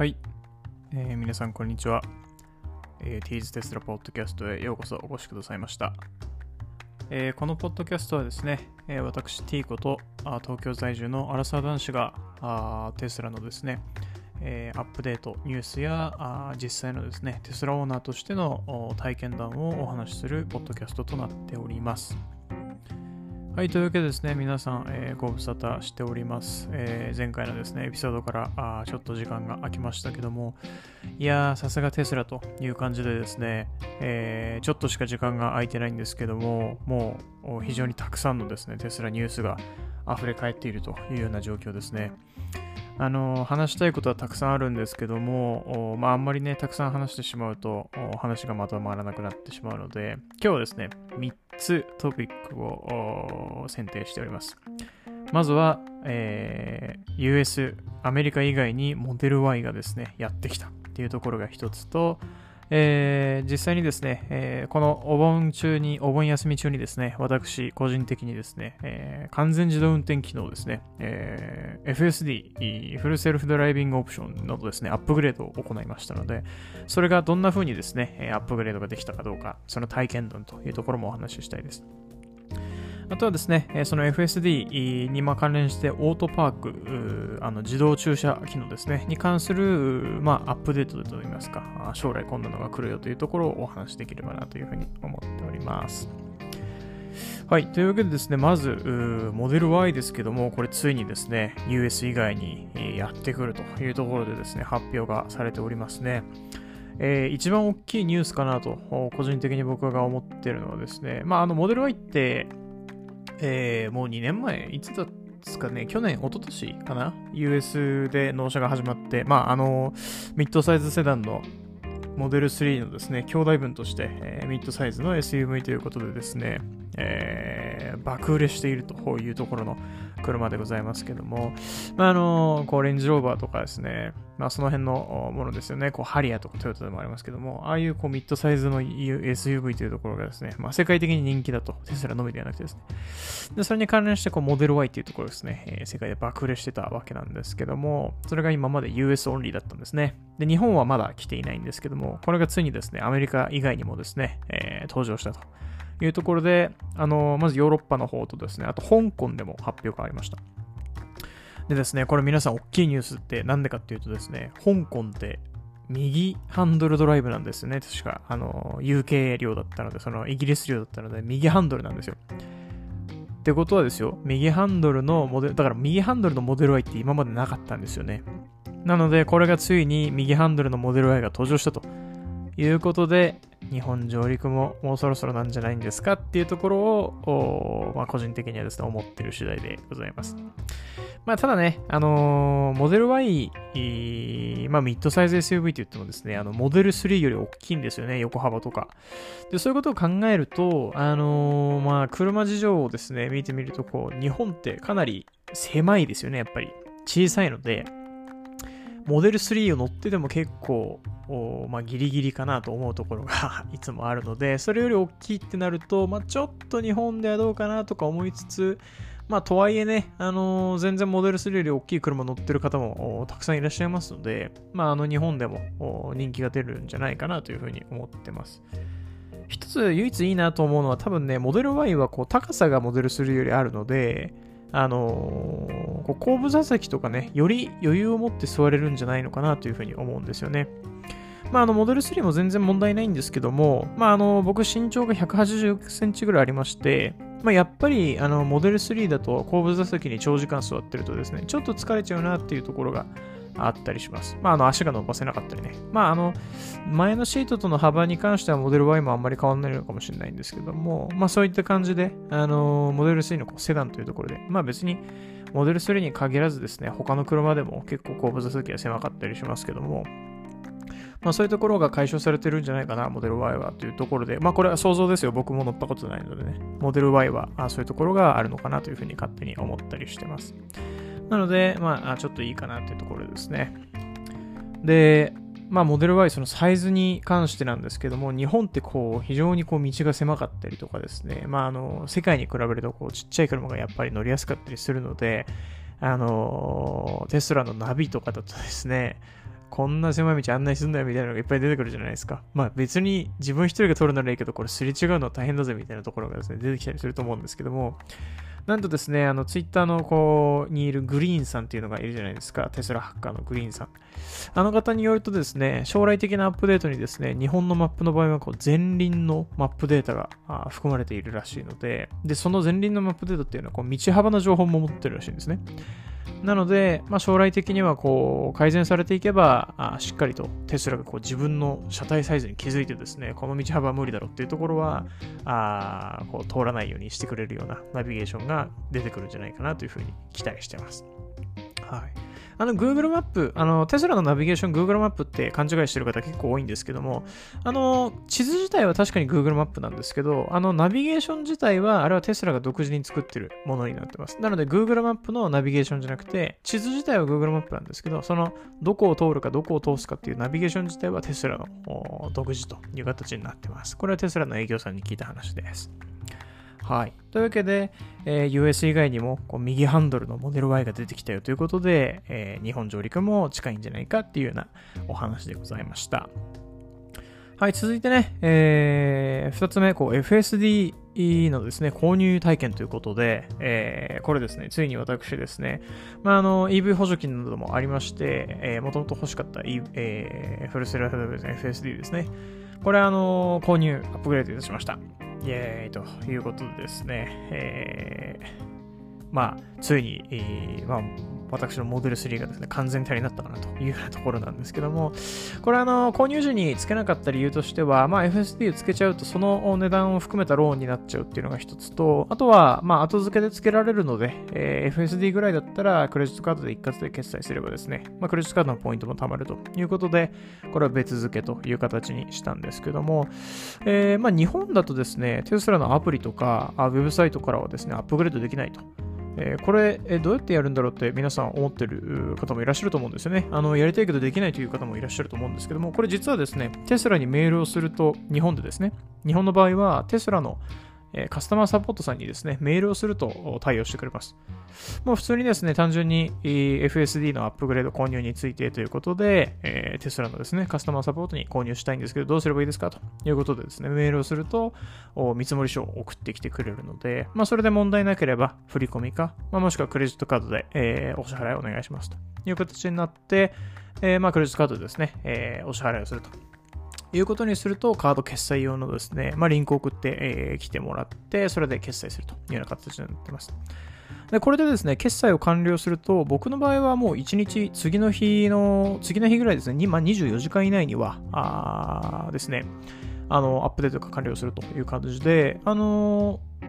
はい、皆さんこんにちは、ティーズテスラポッドキャストへようこそお越しくださいました、このポッドキャストはですね、私ティーコと東京在住のアラサー男子がテスラのですね、アップデートニュースや実際のですねテスラオーナーとしての体験談をお話しするポッドキャストとなっております。はい、というわけでですね、皆さん、ご無沙汰しております。前回のですね、エピソードからちょっと時間が空きましたけども、いやー、さすがテスラという感じでですね、ちょっとしか時間が空いてないんですけども、もう非常にたくさんのですね、テスラニュースが溢れ返っているというような状況ですね。話したいことはたくさんあるんですけども、あんまりね、たくさん話してしまうと、話がまとまらなくなってしまうので、今日はですね、3つトピックを選定しております。まずは、US、アメリカ以外にモデル Y がですね、やってきたっていうところが一つと、実際にですね、このお盆休み中にですね、私個人的にですね、完全自動運転機能ですね、FSD、フルセルフドライビングオプションのですね、アップグレードを行いましたので、それがどんな風にですね、アップグレードができたかどうか、その体験談というところもお話ししたいです。あとはですね、その FSD に関連してオートパーク、自動駐車機能ですね、に関する、アップデートといいますか、将来こんなのが来るよというところをお話しできればなというふうに思っております。はい、というわけでですね、まず、モデル Y ですけども、これついにですね、US 以外にやってくるというところでですね、発表がされておりますね。一番大きいニュースかなと、個人的に僕が思っているのはですね、モデル Y って、もう2年前、いつだですかね、去年、一昨年かな、US で納車が始まって、ミッドサイズセダンのモデル3のですね、兄弟分として、ミッドサイズの SUV ということでですね、爆売れしているというところの車でございますけども、レンジローバーとかですね、その辺のものですよね、ハリアとかトヨタでもありますけども、ああいうミッドサイズの SUV というところがですね、世界的に人気だと、テスラのみではなくてですね、でそれに関連してモデル Y というところですね、世界で爆売れしてたわけなんですけども、それが今まで US オンリーだったんですね。で、日本はまだ来ていないんですけども、これがついにですね、アメリカ以外にもですね、登場したというところで、まずヨーロッパの方とですね、あと香港でも発表がありました。でですね、これ皆さん大きいニュースってなんでかっていうとですね、香港って右ハンドルドライブなんですよね、確か。UK 領だったので、そのイギリス領だったので、右ハンドルなんですよ。ってことはですよ、右ハンドルのモデル Y って今までなかったんですよね。なので、これがついに右ハンドルのモデル Y が登場したということで、日本上陸ももうそろそろなんじゃないんですかっていうところを、個人的にはですね、思ってる次第でございます。ただね、モデル Y、ミッドサイズ SUV と言ってもですね、モデル3より大きいんですよね、横幅とか。で、そういうことを考えると、車事情をですね、見てみると、日本ってかなり狭いですよね、やっぱり。小さいので、モデル3を乗ってでも結構、ギリギリかなと思うところがいつもあるので、それより大きいってなると、ちょっと日本ではどうかなとか思いつつ、とはいえね、全然モデル3より大きい車乗ってる方もたくさんいらっしゃいますので、日本でも人気が出るんじゃないかなというふうに思ってます。一つ唯一いいなと思うのは、多分ね、モデル Y は高さがモデル3よりあるので、後部座席とかね、より余裕を持って座れるんじゃないのかなというふうに思うんですよね。モデル3も全然問題ないんですけども、僕身長が180センチぐらいありまして、やっぱりモデル3だと後部座席に長時間座ってるとですね、ちょっと疲れちゃうなっていうところがあったりします。足が伸ばせなかったりね。前のシートとの幅に関してはモデル Y もあんまり変わらないのかもしれないんですけども、そういった感じで、モデル3のセダンというところで、別にモデル3に限らずですね、他の車でも結構後部座席は狭かったりしますけども、そういうところが解消されてるんじゃないかな、モデル Y はというところで、これは想像ですよ。僕も乗ったことないのでね、モデル Y はそういうところがあるのかなというふうに勝手に思ったりしてます。なので、ちょっといいかなというところですね。で、モデル Y、そのサイズに関してなんですけども、日本って非常に道が狭かったりとかですね、世界に比べるとちっちゃい車がやっぱり乗りやすかったりするので、テスラのナビとかだとですね、こんな狭い道案内すんだよみたいなのがいっぱい出てくるじゃないですか。まあ別に自分一人が通るならいいけど、これすれ違うの大変だぜみたいなところがですね、出てきたりすると思うんですけども、なんとですね、Twitter のこうにいるグリーンさんっていうのがいるじゃないですか。テスラハッカーのグリーンさん。あの方によるとですね、将来的なアップデートにですね、日本のマップの場合はこう前輪のマップデータが含まれているらしいので、で、その前輪のマップデータっていうのはこう道幅の情報も持ってるらしいんですね。なので、まあ、将来的にはこう改善されていけば、しっかりとテスラがこう自分の車体サイズに気づいてですね、この道幅は無理だろうっていうところはこう通らないようにしてくれるようなナビゲーションが出てくるんじゃないかなというふうに期待しています。はい。Google マップ、テスラのナビゲーション Google マップって勘違いしてる方結構多いんですけども、地図自体は確かに Google マップなんですけど、ナビゲーション自体は、あれはテスラが独自に作ってるものになってます。なので Google マップのナビゲーションじゃなくて、地図自体は Google マップなんですけど、その、どこを通るかどこを通すかっていうナビゲーション自体はテスラの独自という形になってます。これはテスラの営業さんに聞いた話です。はい。というわけで、US 以外にもこう右ハンドルのモデル Y が出てきたよということで、日本上陸も近いんじゃないかっていうようなお話でございました。はい、続いてね、2つ目、こう FSDのですね、購入体験ということで、これですね、ついに私ですね、まあ、EV 補助金などもありまして、もともと欲しかった、フルセルフレーブ FSD ですね。これ、購入、アップグレードいたしました。イエーイということでですね、まあ、ついに、私のモデル3がですね、完全体になったかなというようなところなんですけども、これ購入時につけなかった理由としては、まあ、FSD をつけちゃうと、その値段を含めたローンになっちゃうっていうのが一つと、あとは、まあ、後付けでつけられるので、FSD ぐらいだったら、クレジットカードで一括で決済すればですね、まあ、クレジットカードのポイントも貯まるということで、これは別付けという形にしたんですけども、まあ、日本だとですね、テスラのアプリとか、ウェブサイトからはですね、アップグレードできないと。これどうやってやるんだろうって皆さん思ってる方もいらっしゃると思うんですよね。やりたいけどできないという方もいらっしゃると思うんですけども、これ実はですね、テスラにメールをすると、日本でですね、日本の場合はテスラのカスタマーサポートさんにですね、メールをすると対応してくれます。もう普通にですね、単純に FSD のアップグレード購入についてということで、テスラのですね、カスタマーサポートに購入したいんですけど、どうすればいいですかということでですね、メールをすると、見積書を送ってきてくれるので、まあ、それで問題なければ、振り込みか、まあ、もしくはクレジットカードで、お支払いをお願いしますという形になって、まあ、クレジットカードでですね、お支払いをすると。いうことにすると、カード決済用のですね、まあ、リンクを送って、来てもらって、それで決済するというような形になってます。で、これでですね、決済を完了すると、僕の場合はもう1日、次の日ぐらいですね、まあ、24時間以内には、ですね、アップデートが完了するという感じで、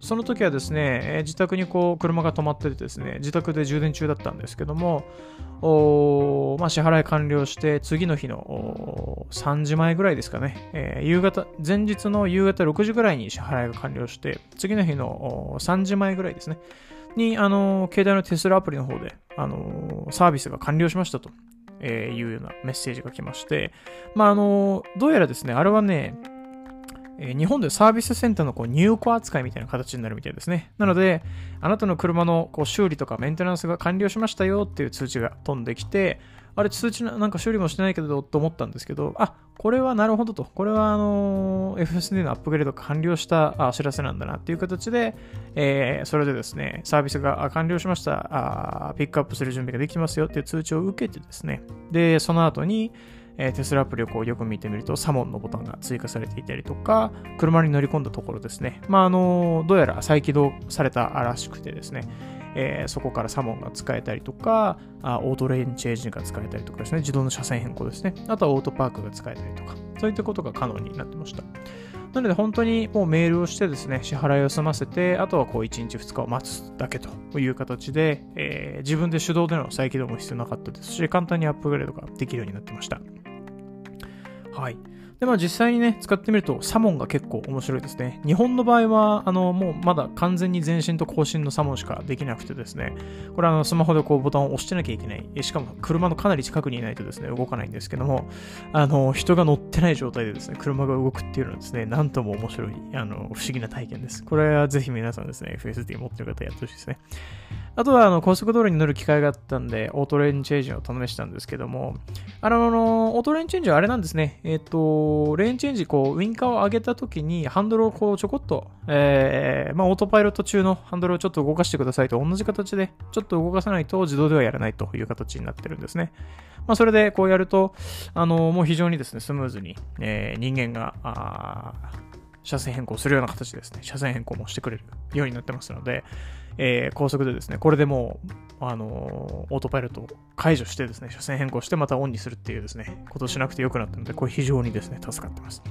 その時はですね、自宅にこう車が止まっててですね、自宅で充電中だったんですけども、まあ、支払い完了して、次の日の3時前ぐらいですかね、前日の夕方6時ぐらいに支払いが完了して、次の日の3時前ぐらいですね、に、携帯のテスラアプリの方で、サービスが完了しましたというようなメッセージが来まして、まあ、どうやらですね、あれはね、日本でサービスセンターのこう入庫扱いみたいな形になるみたいですね。なので、あなたの車のこう修理とかメンテナンスが完了しましたよっていう通知が飛んできて、あれ通知なんか修理もしてないけどと思ったんですけど、あ、これはなるほどと。これはFSD のアップグレードが完了したお知らせなんだなっていう形で、それでですね、サービスが完了しました。ピックアップする準備ができますよっていう通知を受けてですね。で、その後に、テスラアプリをこうよく見てみるとサモンのボタンが追加されていたりとか、車に乗り込んだところですね、まあ、どうやら再起動されたらしくてですね、そこからサモンが使えたりとか、オートレーンチェンジが使えたりとかですね、自動の車線変更ですね、あとはオートパークが使えたりとか、そういったことが可能になってました。なので本当にもうメールをしてですね、支払いを済ませて、あとはこう1日2日を待つだけという形で、自分で手動での再起動も必要なかったですし、簡単にアップグレードができるようになってました。はい。で、まあ実際にね、使ってみると、サモンが結構面白いですね。日本の場合は、もうまだ完全に前進と後進のサモンしかできなくてですね、これスマホでこうボタンを押してなきゃいけない。しかも車のかなり近くにいないとですね、動かないんですけども、人が乗ってない状態でですね、車が動くっていうのはですね、なんとも面白い、不思議な体験です。これはぜひ皆さんですね、FSD 持ってる方やってほしいですね。あとは、高速道路に乗る機会があったんで、オートレインチェンジを試したんですけども、オートレインチェンジはあれなんですね、レーンチェンジ、こう、ウインカーを上げたときに、ハンドルをこう、ちょこっと、まあ、オートパイロット中のハンドルをちょっと動かしてくださいと、同じ形で、ちょっと動かさないと自動ではやらないという形になってるんですね。まあ、それで、こうやると、もう非常にですね、スムーズに、人間が、車線変更するような形ですね、車線変更もしてくれるようになってますので、高速でですね、これでもう、オートパイロットを解除してですね、車線変更してまたオンにするっていうですね、ことをしなくてよくなったので、これ非常にですね、助かってます。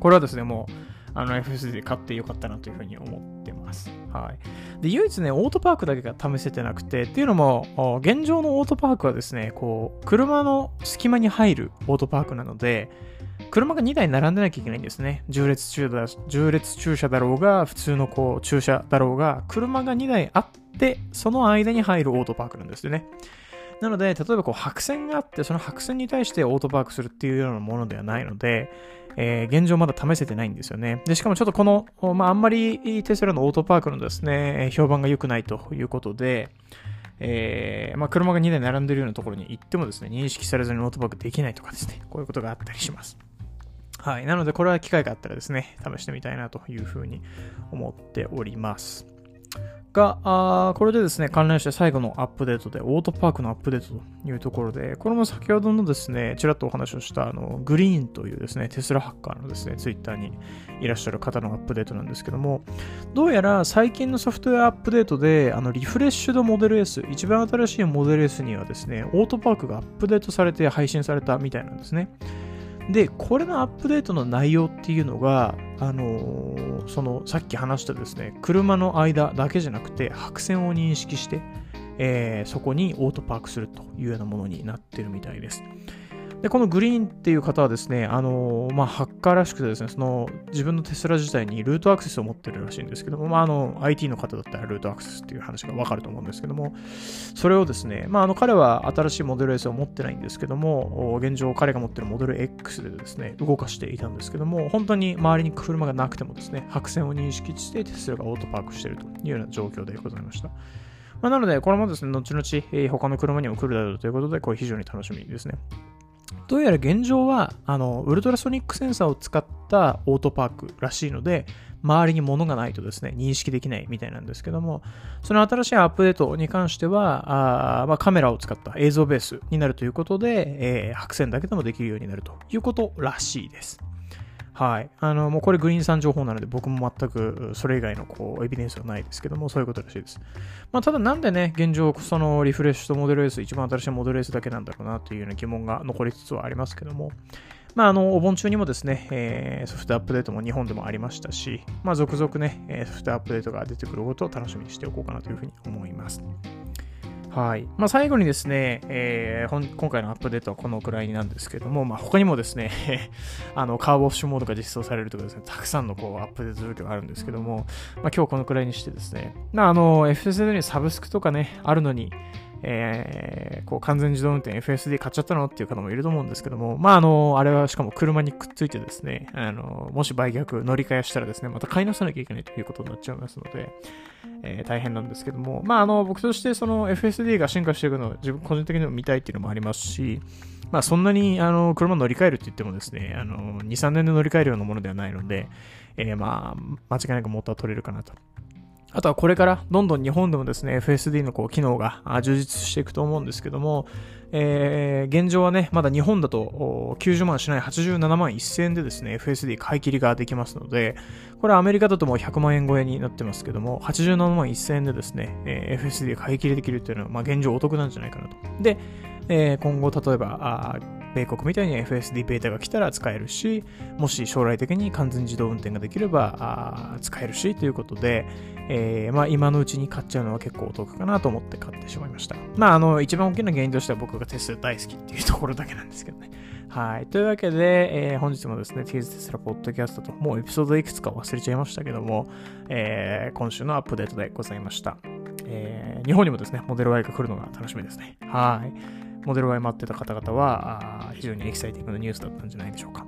これはですね、もう、FSD 買ってよかったなというふうに思ってます。はい。で、唯一ね、オートパークだけが試せてなくて、っていうのも、現状のオートパークはですね、こう、車の隙間に入るオートパークなので、車が2台並んでなきゃいけないんですね。重列駐車だろうが、普通のこう駐車だろうが、車が2台あって、その間に入るオートパークなんですよね。なので、例えばこう白線があって、その白線に対してオートパークするっていうようなものではないので、現状まだ試せてないんですよね。で、しかもちょっとこの、まあ、あんまりテスラのオートパークのですね、評判が良くないということで、まあ、車が2台並んでるようなところに行ってもですね、認識されずにオートパークできないとかですね、こういうことがあったりします。はい。なので、これは機会があったらですね、試してみたいなというふうに思っております。が、これでですね、関連して最後のアップデートで、オートパークのアップデートというところで、これも先ほどのですね、ちらっとお話をした、グリーンというですね、テスラハッカーのですね、ツイッターにいらっしゃる方のアップデートなんですけども、どうやら最近のソフトウェアアップデートで、リフレッシュドモデル S、一番新しいモデル S にはですね、オートパークがアップデートされて配信されたみたいなんですね。で、これのアップデートの内容っていうのが、そのさっき話したですね、車の間だけじゃなくて、白線を認識して、そこにオートパークするというようなものになってるみたいです。で、このグリーンっていう方はですね、まあ、ハッカーらしくてですね、その自分のテスラ自体にルートアクセスを持ってるらしいんですけども、まあ、IT の方だったらルートアクセスっていう話がわかると思うんですけども、それをですね、まあ、彼は新しいモデル S を持ってないんですけども、現状彼が持ってるモデル X でですね、動かしていたんですけども、本当に周りに車がなくてもですね、白線を認識してテスラがオートパークしているというような状況でございました。まあ、なので、これもですね、後々他の車にも来るだろうということで、これ非常に楽しみですね。どうやら現状はウルトラソニックセンサーを使ったオートパークらしいので、周りに物がないとですね、認識できないみたいなんですけども、その新しいアップデートに関しては、まあ、カメラを使った映像ベースになるということで、白線だけでもできるようになるということらしいです。はい。もうこれグリーンさん情報なので、僕も全くそれ以外のこう、エビデンスはないですけども、そういうことらしいです。まあ、ただなんでね、現状、そのリフレッシュとモデル S、一番新しいモデル S だけなんだろうなというような疑問が残りつつはありますけども、まあ、お盆中にもですね、ソフトアップデートも日本でもありましたし、まあ、続々ね、ソフトアップデートが出てくることを楽しみにしておこうかなというふうに思います。はい。まあ、最後にですね、今回のアップデートはこのくらいなんですけども、まあ、他にもですね、カーボッシュモードが実装されるとかですね、たくさんのこう、アップデート状況があるんですけども、まあ、今日このくらいにしてですね、FSD にサブスクとかね、あるのに、こう完全自動運転 FSD 買っちゃったのっていう方もいると思うんですけども、まあ、あれはしかも車にくっついてですね、もし売却乗り換えしたらですね、また買い直さなきゃいけないということになっちゃいますので、大変なんですけども、まあ、僕としてその FSD が進化していくのを自分個人的にも見たいっていうのもありますし、まあ、そんなに車乗り換えるって言ってもですね、2、3年で乗り換えるようなものではないので、まあ、間違いなくモーター取れるかなと。あとはこれからどんどん日本でもですね、FSD のこう機能が充実していくと思うんですけども、現状はね、まだ日本だと90万しない87万1000円でですね、FSD 買い切りができますので、これはアメリカだともう100万円超えになってますけども、87万1000円でですね、FSD 買い切りできるっていうのは、まあ現状お得なんじゃないかなと。で、今後例えば、米国みたいに FSD ベータが来たら使えるし、もし将来的に完全自動運転ができれば使えるしということで、今のうちに買っちゃうのは結構お得かなと思って買ってしまいました。一番大きな原因としては僕がテスラ大好きっていうところだけなんですけどね。はい。というわけで、本日もですね、T's テスラポッドキャストと、もうエピソードいくつか忘れちゃいましたけども、今週のアップデートでございました。日本にもですね、モデル Y が来るのが楽しみですね。はい。モデル Y 待ってた方々は、非常にエキサイティングなニュースだったんじゃないでしょうか。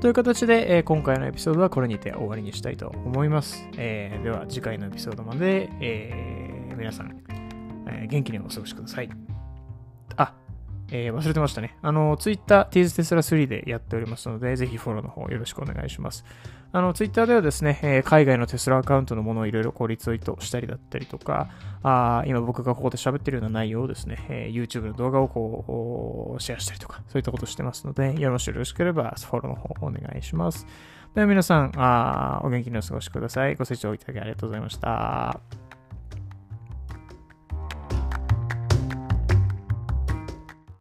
という形で、今回のエピソードはこれにて終わりにしたいと思います。では、次回のエピソードまで、皆さん、元気にお過ごしください。忘れてましたね。Twitter、T's テスラ3でやっておりますので、ぜひフォローの方よろしくお願いします。Twitter ではですね、海外のテスラアカウントのものをいろいろリツイートしたりだったりとか、今僕がここで喋ってるような内容をですね、YouTube の動画をシェアしたりとか、そういったことをしてますので、よろしければフォローの方お願いします。では皆さん、お元気にお過ごしください。ご清聴いただきありがとうございました。